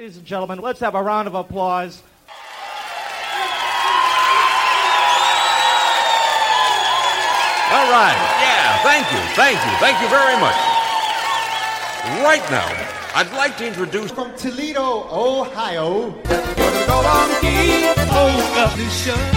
Ladies and gentlemen, let's have a round of applause. All right. Yeah, thank you. Thank you. Thank you very much. Right now, I'd like to introduce... From Toledo, Ohio, for the Golabki Polka Show.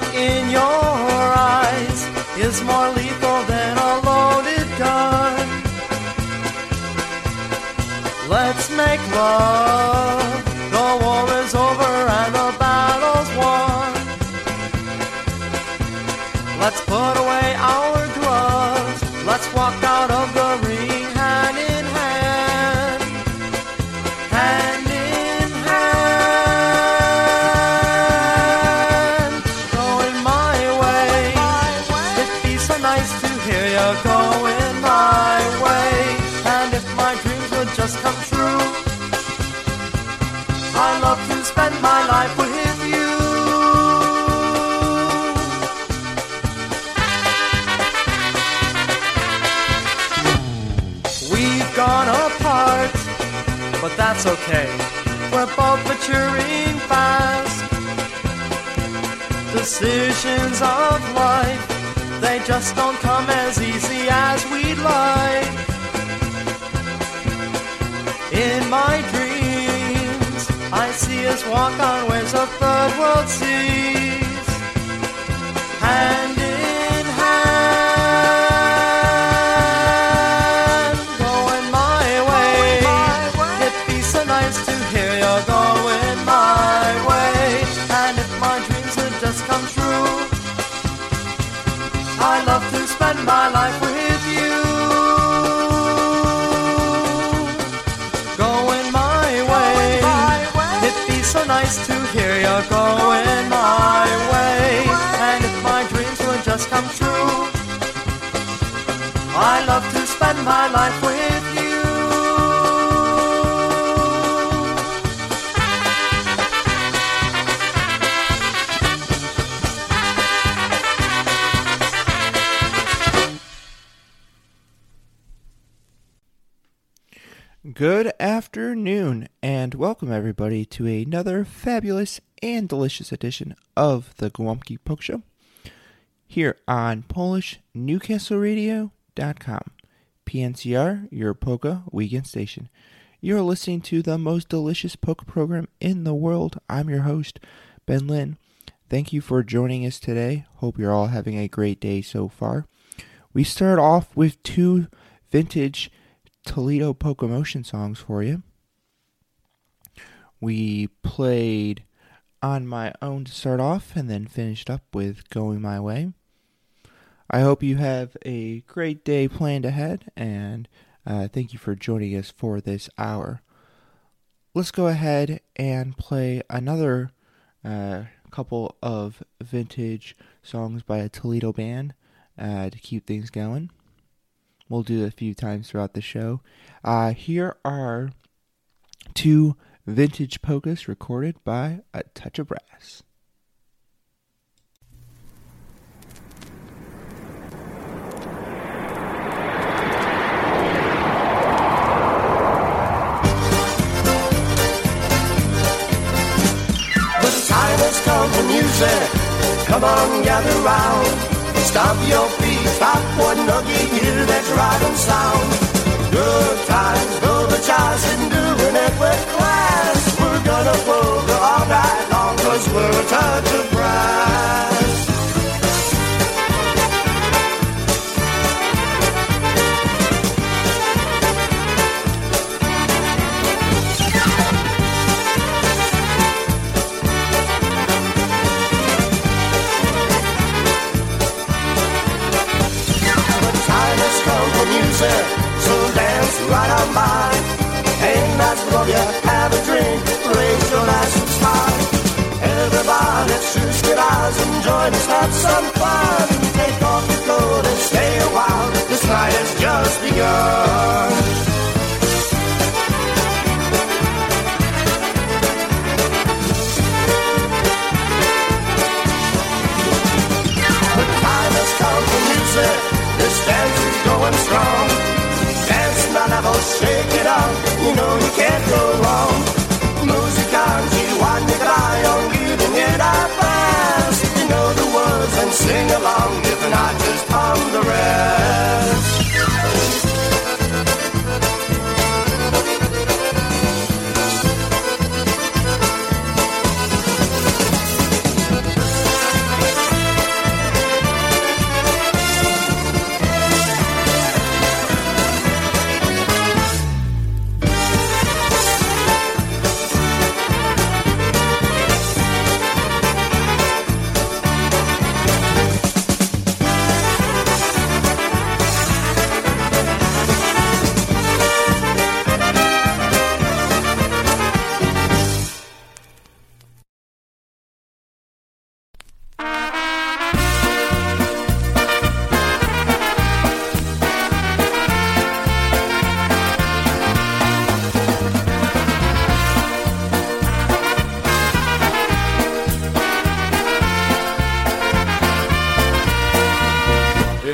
look in your eyes is more lethal than a loaded gun. Let's make love. The war is over and the battle's won. Let's put away our gloves. Let's walk out of the ring hand in hand. Hand in hand. Going my way. It'd be so nice to hear you going my way. And if my dreams would just come true, I love to spend my life with you. We've gone apart, but that's okay. We're both maturing fast. Decisions of life, they just don't come as easy as we'd like. In my dreams, I see us walk on waves of third world seas. Hand in hand, going my way. It'd be so nice to hear you going my way. And if my dreams would just come true, I'd love to spend my life with you. So nice to hear you going my way. And if my dreams would just come true, I love to spend my life with you. Good afternoon, and welcome everybody to another fabulous and delicious edition of the Golabki Polka Show here on PolishNewcastleRadio.com. PNCR, your polka weekend station. You're listening to the most delicious polka program in the world. I'm your host, Ben Lynn. Thank you for joining us today. Hope you're all having a great day so far. We start off with two vintage Toledo Polka Motion songs for you. We played On My Own to start off and then finished up with Going My Way. I hope you have a great day planned ahead, and thank you for joining us for this hour. Let's go ahead and play another couple of vintage songs by a Toledo band to keep things going. We'll do it a few times throughout the show. Here are two vintage polkas recorded by A Touch of Brass. The time has come for music. Come on, gather round. Stop your feet, stop one noogie, hear that driving sound. Good times, though the child's in doing it with class. We're gonna polka all night long, cause we're a touch of brass. So dance right on by. Ain't nothing above you. Have a drink, raise your glass and smile. Everybody shoots their eyes and join us, have some fun. Take off your coat and stay a while. This night has just begun. Strong. Dance my level, shake it up. You know you can't go wrong. Musica, Giovanni, I'm giving it a pass. You know the words and sing along. If not, just hum the rest.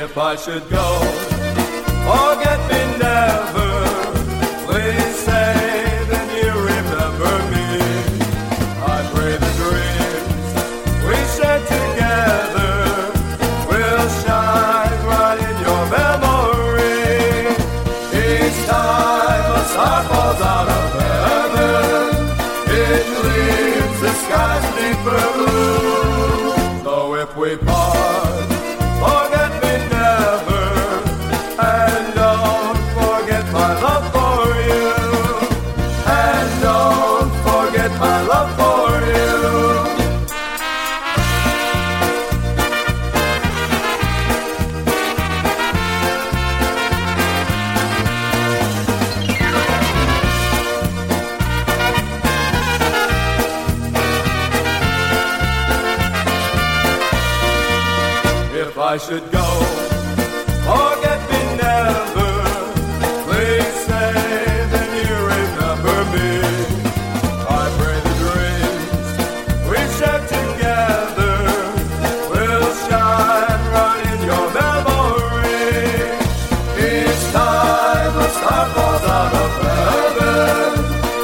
if I should go or get me never, please say that you remember me. I pray the dreams we shared together will shine right in your memory. Each time a star falls out of heaven, it leaves the skies deeper blue. Though if we part, I should go, forget me never, please say that you remember me. I pray the dreams we shared together will shine right in your memory. Each time a star falls out of heaven,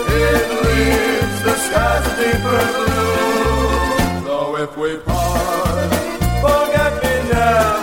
it leaves the skies deeper blue. Though if we part, forget me never.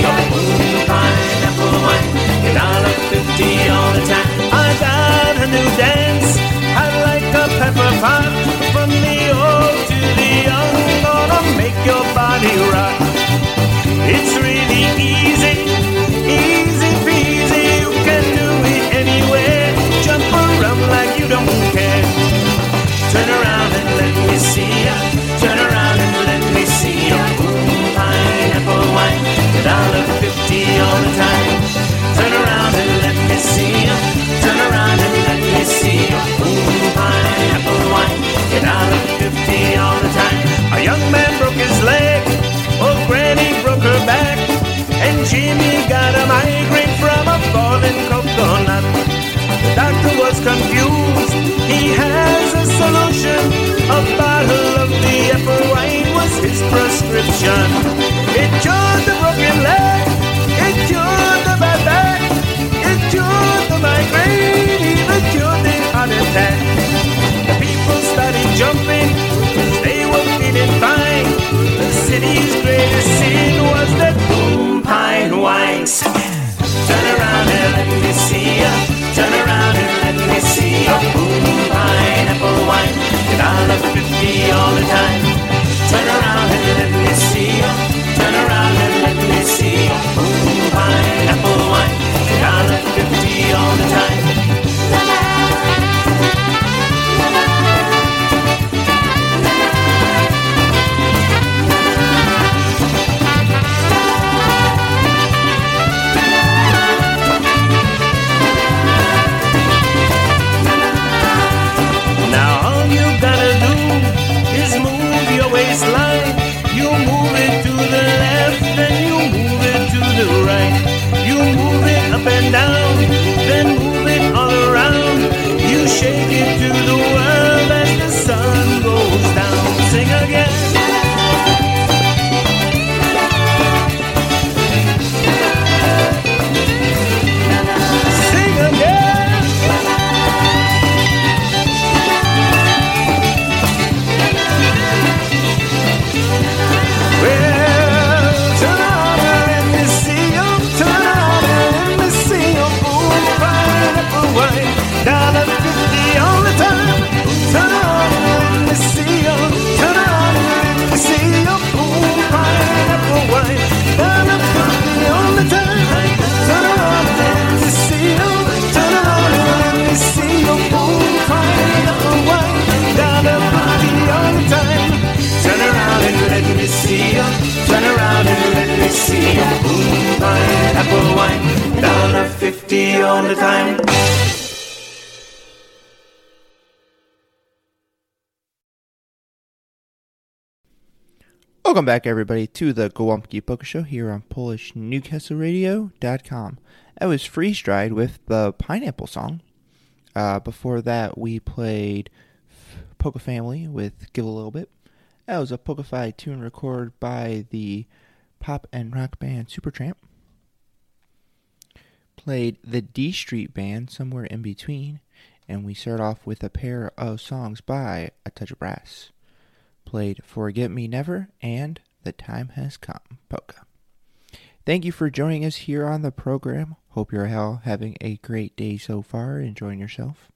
on the moon, pineapple wine, $1.50 all the time. I got a new dance, I like a pepper pot. From the old to the young, gonna make your body rock. It's really easy, easy peasy. You can do it anywhere. Jump around like you don't care. Turn around and let me see ya. Turn around and let me see ya. Boom, pineapple wine, $1.50 all the time. Turn around and let me see ya. Turn around and let me see ya. Boom, pineapple wine, $1.50 all the time. A young man broke his leg, old granny broke her back, and Jimmy got a migraine from a falling coconut. The doctor was confused, he has a solution. A bottle of the apple wine was his prescription. It cured the broken leg, it cured the bad back, it cured the migraine, even cured the heart attack. The people started jumping, they were feeling fine. The city's greatest sin was the boom pine wines. Turn around and let me see ya. Turn around and let me see a boom pineapple wine, $1.50 all the time. Turn around and let me see a. Turn around and let me see a boom pineapple wine, $1.50 all the time. Welcome back, everybody, to the Golabki Polka Show here on PolishNewcastleRadio.com. That was Freestride with the Pineapple Song. Before that, we played Polka Family with Give a Little Bit. That was a polka-fied tune recorded by the pop and rock band Supertramp. Played the D Street Band, Somewhere in Between. And we start off with a pair of songs by A Touch of Brass. Played Forget Me Never and The Time Has Come Polka. Thank you for joining us here on the program. Hope you're all having a great day so far, enjoying yourself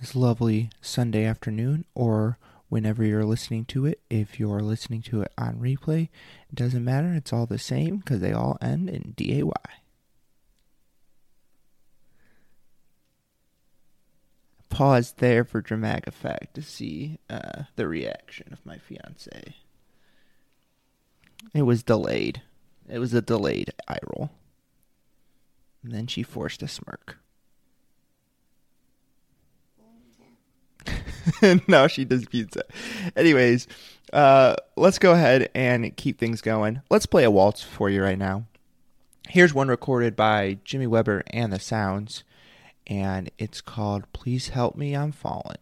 this lovely Sunday afternoon, or whenever you're listening to it. If you're listening to it on replay, it doesn't matter. It's all the same because they all end in DAY. Pause there for dramatic effect to see the reaction of my fiance. It was delayed. It was a delayed eye roll. And then she forced a smirk. Now she does pizza. Anyways, let's go ahead and keep things going. Let's play a waltz for you right now. Here's one recorded by Jimmy Weber and the Sounds. And it's called Please Help Me, I'm Falling.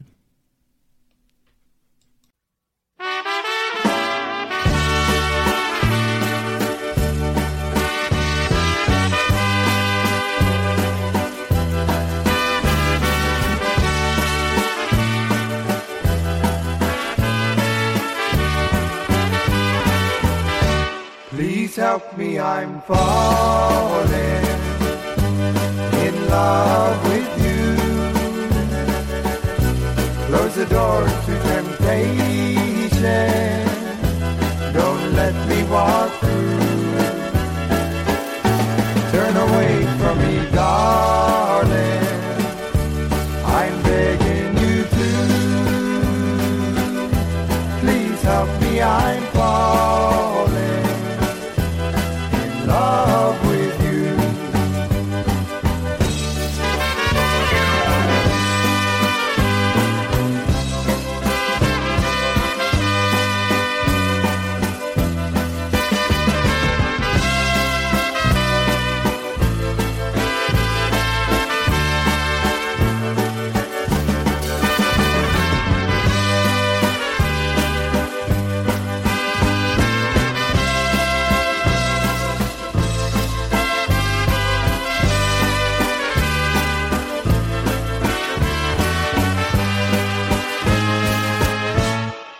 Please help me, I'm falling in love with you. Close the door to temptation, don't let me walk through. Turn away from me, darling, I'm begging you to. Please help me, I'm falling in love with you.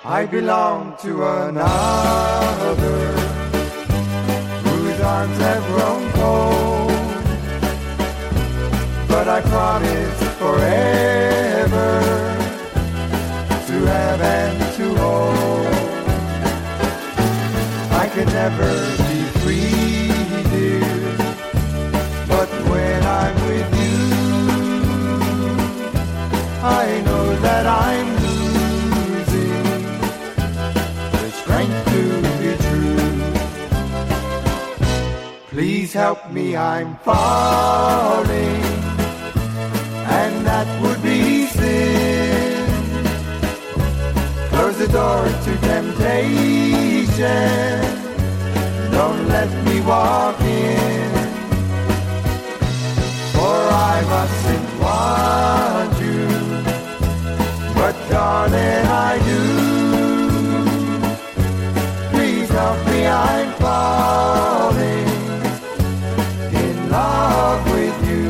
I belong to another, whose arms have grown cold, but I promise forever to have and to hold. I can never be free, dear, but when I'm with you, I know that I'm Please help me, I'm falling, and that would be sin. Close the door to temptation, don't let me walk in, for I mustn't want you, but darling I do. Please help me, I'm falling love with you.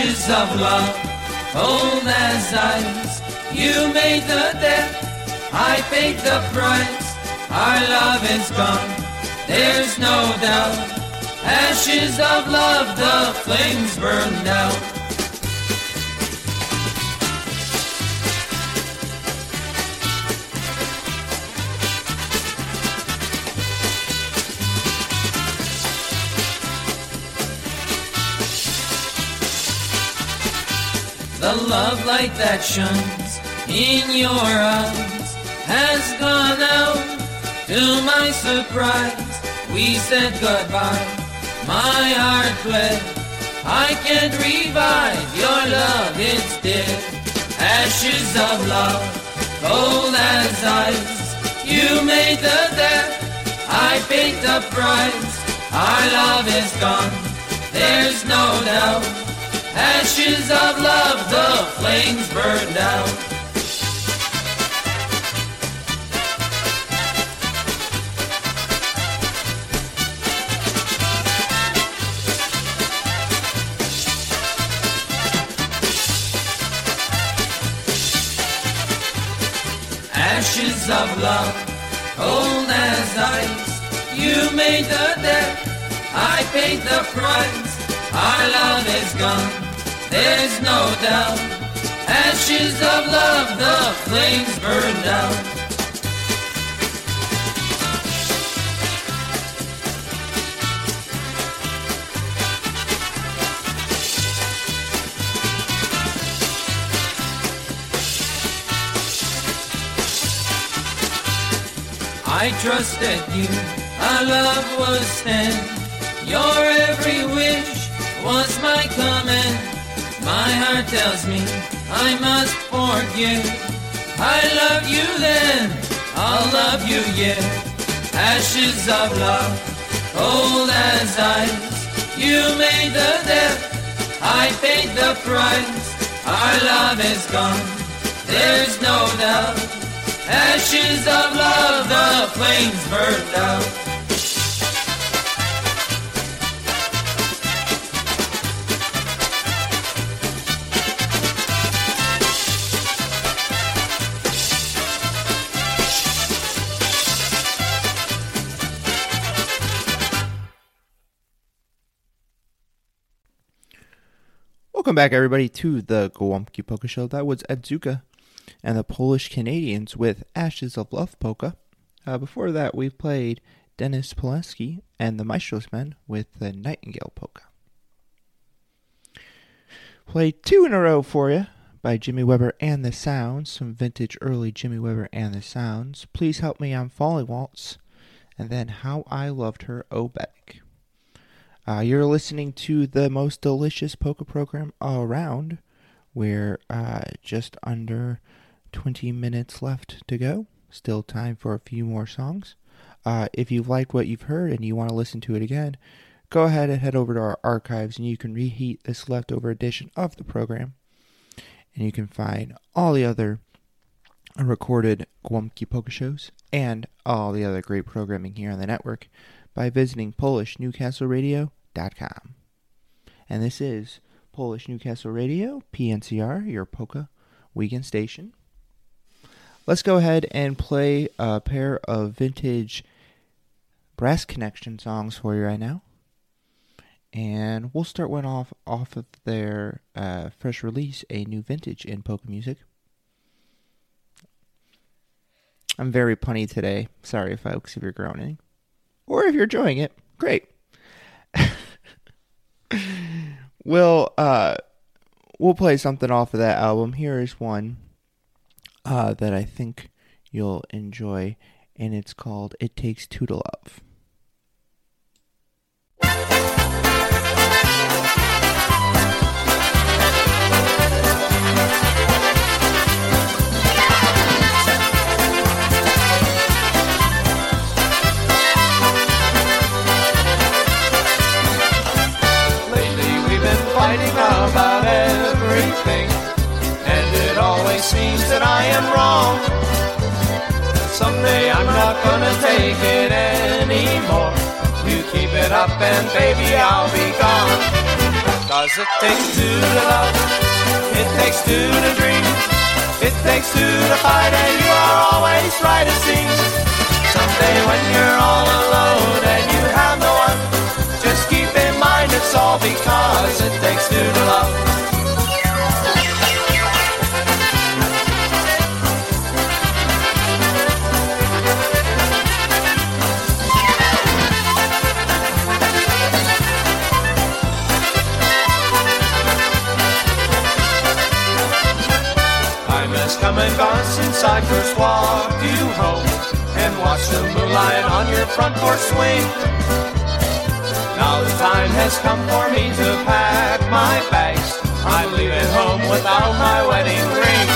ashes of love, old as ice. You made the debt, I paid the price. Our love is gone, there's no doubt. Ashes of love, the flames burned out. The love light that shines in your eyes has gone out. To my surprise, we said goodbye. My heart bled, I can't revive. Your love is dead. Ashes of love, cold as ice. You made the debt, I paid the price. Our love is gone, there's no doubt. Ashes of love, the flames burned out. Ashes of love, cold as ice. You made the debt, I paid the price. Our love is gone, there's no doubt. Ashes of love, the flames burned out. I trusted you, our love was sent. Your every wish was my command. My heart tells me I must forgive. I love you then, I'll love you yet. Ashes of love, cold as ice. You made the debt, I paid the price. Our love is gone, there's no doubt. Ashes of love, the flames burned out. Welcome back, everybody, to the Golabki Polka Show. That was Edzuka and the Polish-Canadians with Ashes of Love Polka. Before that, we played Dennis Pileski and the Maestros Men with the Nightingale Polka. Played two in a row for you by Jimmy Weber and the Sounds, some vintage early Jimmy Weber and the Sounds. Please Help Me on Falling Waltz, and then How I Loved Her, Oh Beck. You're listening to the most delicious polka program around. We're just under 20 minutes left to go. Still time for a few more songs. If you've liked what you've heard and you want to listen to it again, go ahead and head over to our archives and you can reheat this leftover edition of the program. And you can find all the other recorded Golabki Polka shows and all the other great programming here on the network by visiting PolishNewcastleRadio.com. And this is Polish Newcastle Radio, PNCR, your polka weekend station. Let's go ahead and play a pair of vintage Brass Connection songs for you right now. And we'll start one off of their fresh release, A New Vintage in Polka Music. I'm very punny today. Sorry, folks, if you're groaning. Or if you're enjoying it, great. We'll play something off of that album. Here is one that I think you'll enjoy, and it's called It Takes Two to Love. About everything, and it always seems that I am wrong. Someday I'm not gonna take it anymore. You keep it up and baby I'll be gone. 'Cause 'Cause it takes two to love, it takes two to dream, it takes two to fight, and you are always right, it seems. Someday when you're all alone and you have no one, just keep in mind it's all because it takes two to love. Come and gone since I first walked you home and watched the moonlight on your front porch swing. Now the time has come for me to pack my bags. I'm leaving home without my wedding ring.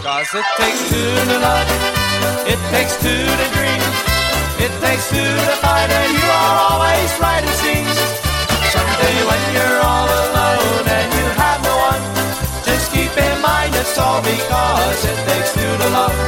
'Cause it takes two to love, it takes two to dream, it takes two to fight, and you are always right, it seems. Someday when you're all alone and you have no one, just keep in mind it's all because it takes two to love. Now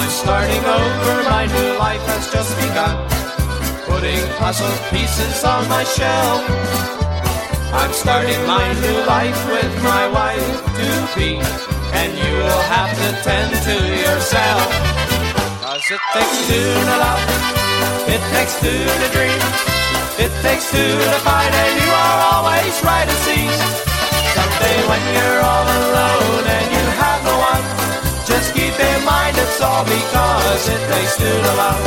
I'm starting over, my new life has just begun, putting puzzle pieces on my shelf. I'm starting my new life with my wife to be, and you will have to tend to yourself. 'Cause it takes two to love, it takes two to dream, it takes two to fight, and you are always right, it seems. Someday when you're all alone and you have no one, just keep in mind it's all because it takes two to love.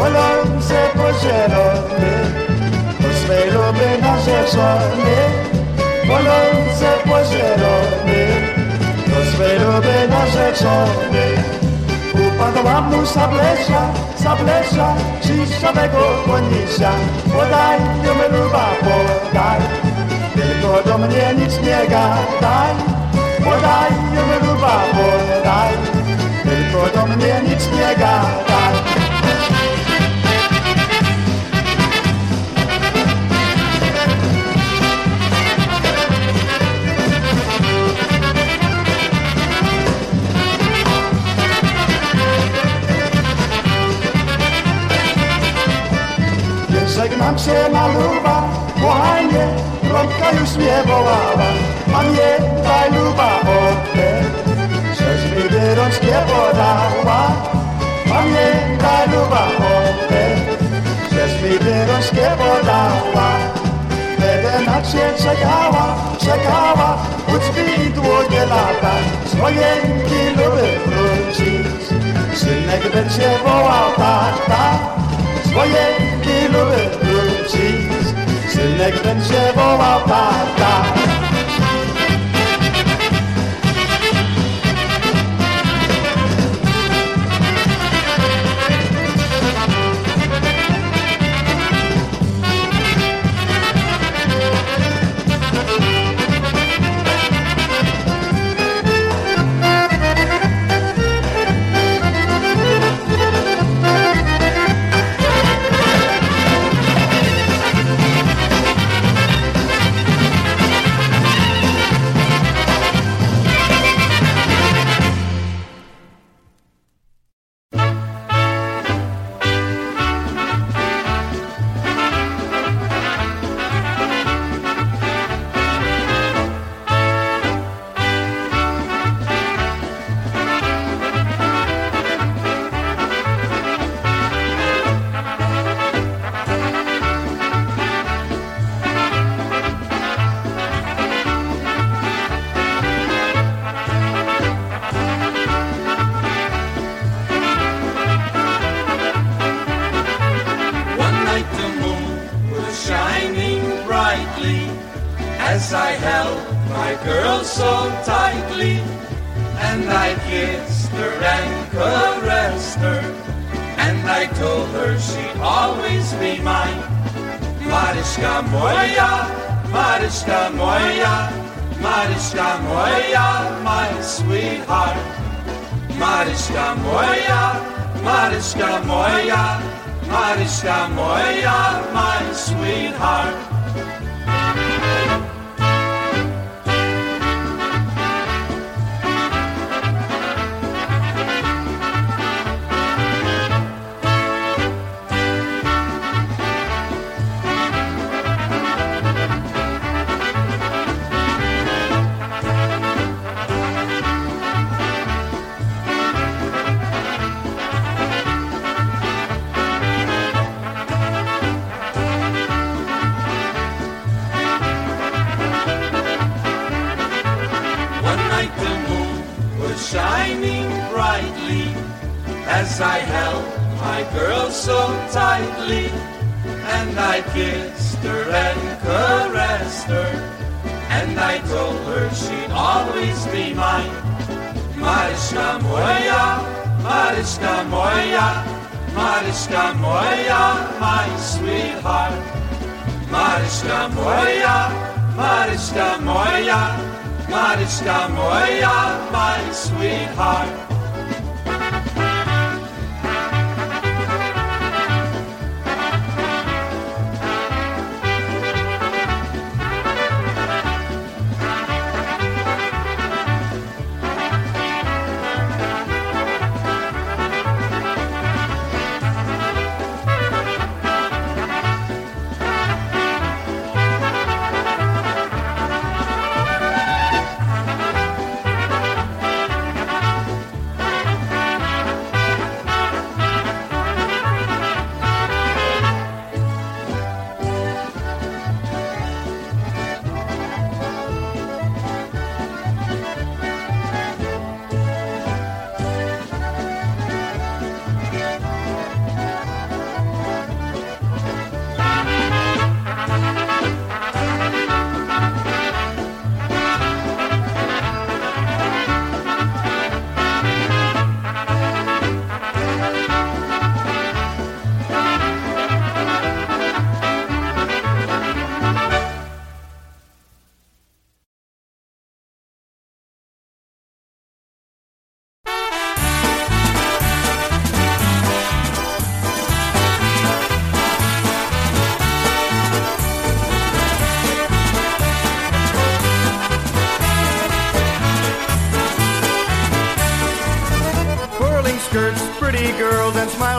Polonce pozielony, do swej luby narzeczony. Polonce pozielony, do swej luby narzeczony. Upadła mu sablesia, ciszowego konisia. Podaj, ty my luba, podaj, tylko do mnie nic nie gadaj. Podaj, ty my luba, podaj, tylko do mnie nic nie gadaj. Żegnam się maluba, kochanie, rąbka już mnie wołała. Pamiętaj luba o tym, żeś mi wyrącz nie podała. Pamiętaj luba o tym, żeś mi wyrącz nie podała. Wtedy na cię czekała, u drzwi i długie lata. Swojenki luby wrócić, synek by cię wołał tata. Swojenki luby wrócić, synek będzie wołał tata.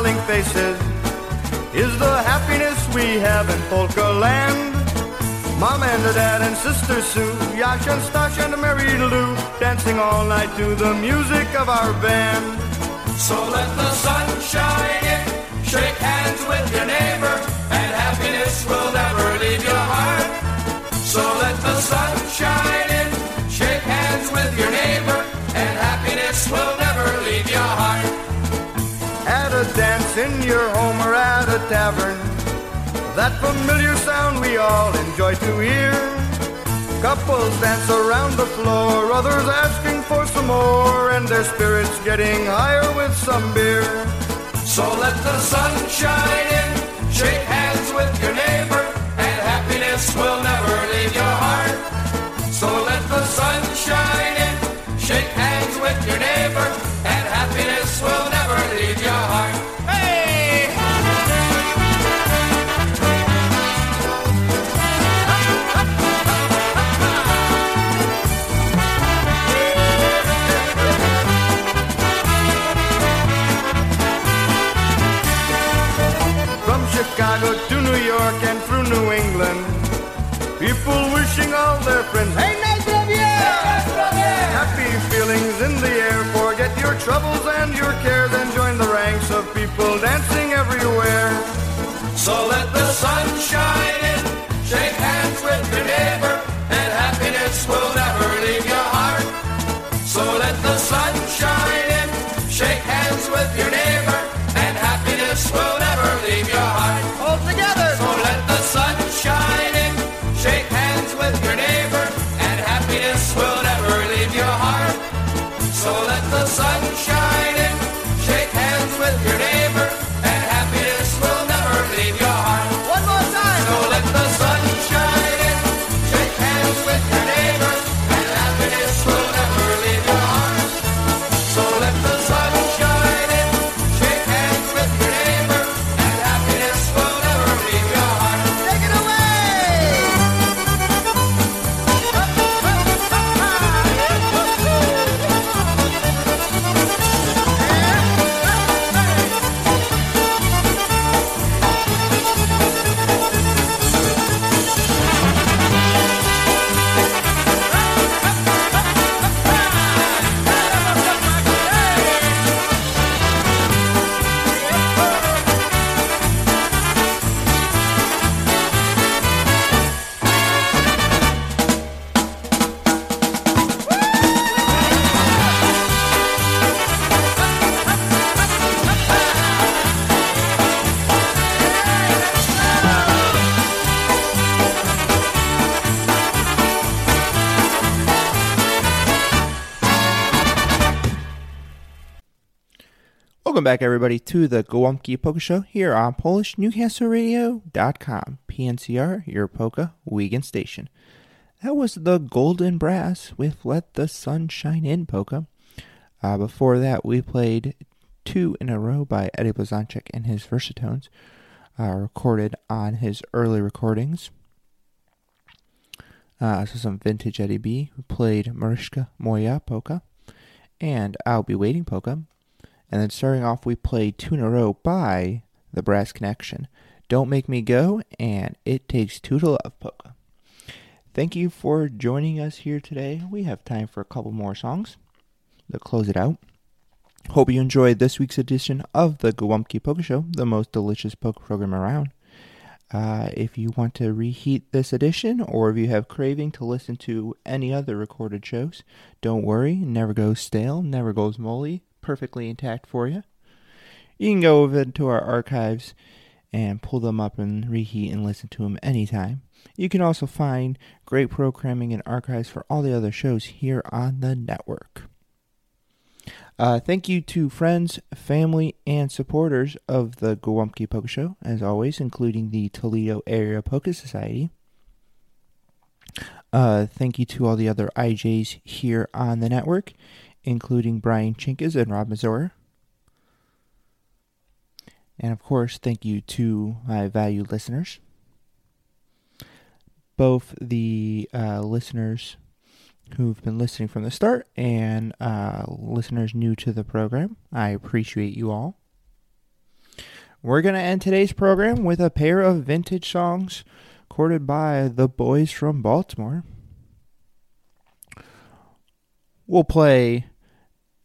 smiling faces is the happiness we have in Polka Land. Mom and Dad and Sister Sue, Yash and Stash and Mary Lou, dancing all night to the music of our band. So let the sun shine in, shake hands with your neighbor, and happiness will never leave your heart. So let the sun shine in, shake hands with your neighbor, and happiness will never leave your heart. At a dance in your home or at a tavern, that familiar sound we all enjoy to hear. Couples dance around the floor, others asking for some more, and their spirits getting higher with some beer. So let the sun shine in, shake hands with your neighbor, and happiness will never leave your heart. So let the sun shine in, shake hands with your neighbor, and happiness will never leave your heart. Chicago to New York and through New England, people wishing all their friends, hey, nice of you! Happy feelings in the air, forget your troubles and your cares, and join the ranks of people dancing everywhere. So let the sun shine in, shake hands with your neighbor, and happiness will never leave your heart. So let the sun shine in, shake hands with your neighbor, and happiness will never leave your heart. All together. So let the sun shine in, shake hands with your neighbor, and happiness will never leave your heart. So let the sun shine in, shake hands with your neighbor, and happiness will never leave your heart. One more time. So let the sun shine in, shake hands with your neighbor, and happiness will never leave your heart. So let the sun shine in, shake hands with your neighbor, and happiness will never leave your heart. Take it away. Welcome back, everybody, to the Golabki Polka Show here on PolishNewcastleRadio.com, PNCR, your polka Wigan station. That was the Golden Brass with Let the Sun Shine In polka. Before that, we played Two in a Row by Eddie Blazonczyk and his Versatones, recorded on his early recordings. So some vintage Eddie B. We played Maryszka Moja polka and I'll Be Waiting polka. And then starting off, we played Two in a Row by the Brass Connection, Don't Make Me Go, and It Takes Two to Love polka. Thank you for joining us here today. We have time for a couple more songs to close it out. Hope you enjoyed this week's edition of the Golabki Polka Show, the most delicious polka program around. If you want to reheat this edition, or if you have craving to listen to any other recorded shows, don't worry, never goes stale, never goes moldy. Perfectly intact for you. You can go over to our archives and pull them up and reheat and listen to them anytime. You can also find great programming and archives for all the other shows here on the network. Thank you to friends, family, and supporters of the Golabki Polka Show, as always, including the Toledo Area Polka Society. Thank you to all the other IJs here on the network, including Brian Chinkas and Rob Mazur. And of course, thank you to my valued listeners. Both the listeners who've been listening from the start and listeners new to the program. I appreciate you all. We're going to end today's program with a pair of vintage songs recorded by the boys from Baltimore. We'll play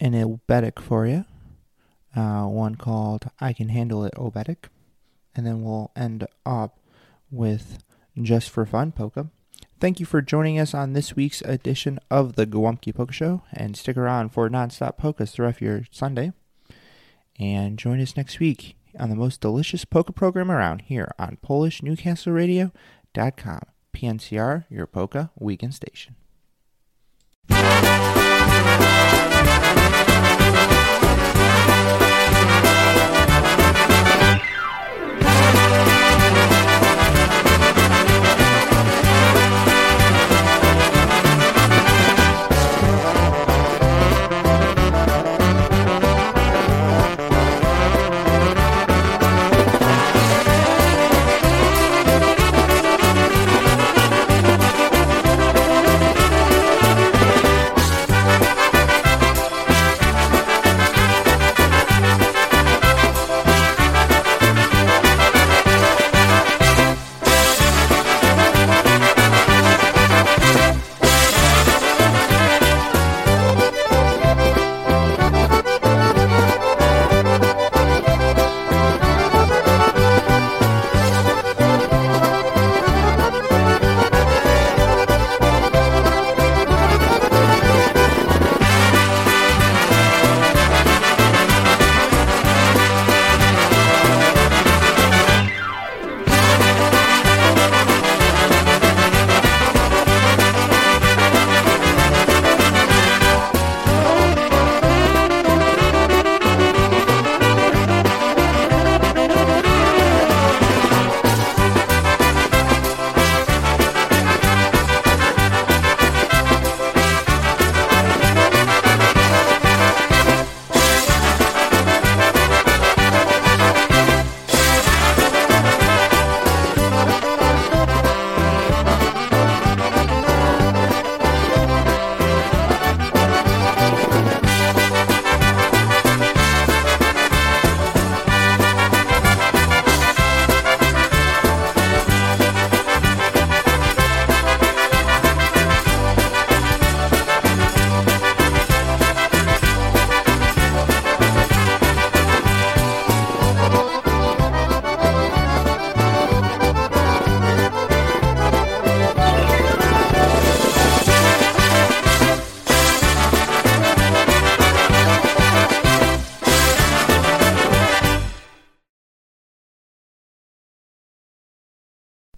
an obetic for you, one called I Can Handle It Obetic, and then we'll end up with Just for Fun Polka. Thank you for joining us on this week's edition of the Golabki Polka Show, and stick around for nonstop polkas throughout your Sunday. And join us next week on the most delicious polka program around here on PolishNewcastleRadio.com. PNCR, your polka weekend station.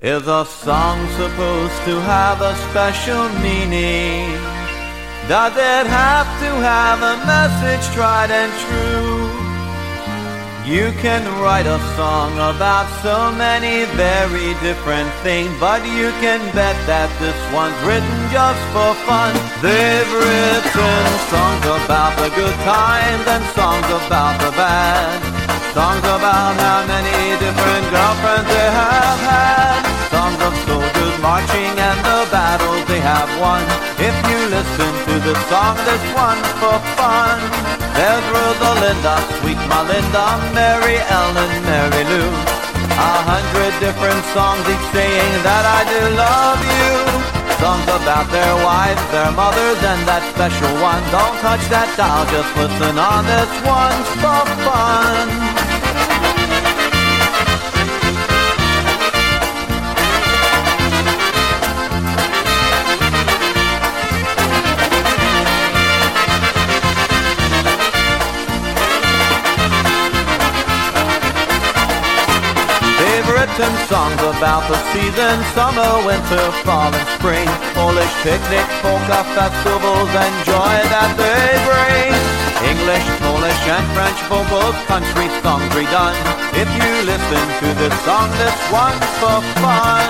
Is a song supposed to have a special meaning? Does it have to have a message tried and true? You can write a song about so many very different things, but you can bet that this one's written just for fun. They've written songs about the good times and songs about the bad, songs about how many different girlfriends they have had, songs of soldiers marching and the battles they have won. If you listen to the song, this one for fun. There's Rosalinda, Sweet Melinda, Mary Ellen, Mary Lou, 100 different songs each saying that I do love you. Songs about their wives, their mothers, and that special one. Don't touch that dial, just listen on, this one's for fun. Songs about the season, summer, winter, fall and spring, Polish picnics, polka festivals and joy that they bring. English, Polish and French for both country songs redone. If you listen to this song, this one's for fun.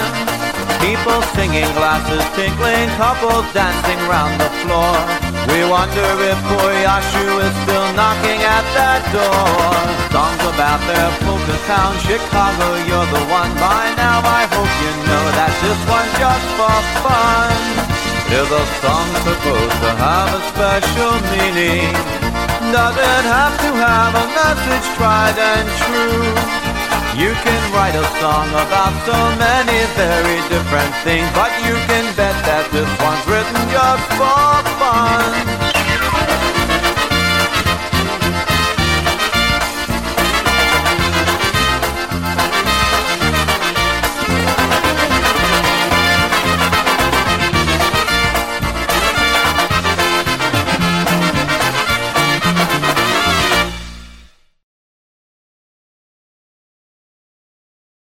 People singing, glasses tinkling, couples dancing round the floor. We wonder if Koyashu is still knocking at that door. Songs about their polka town, Chicago, you're the one. By now I hope you know that this one's just for fun. Is a song supposed to have a special meaning? Does it have to have a message tried and true? You can write a song about so many very different things, but you can bet that this one's written just for fun.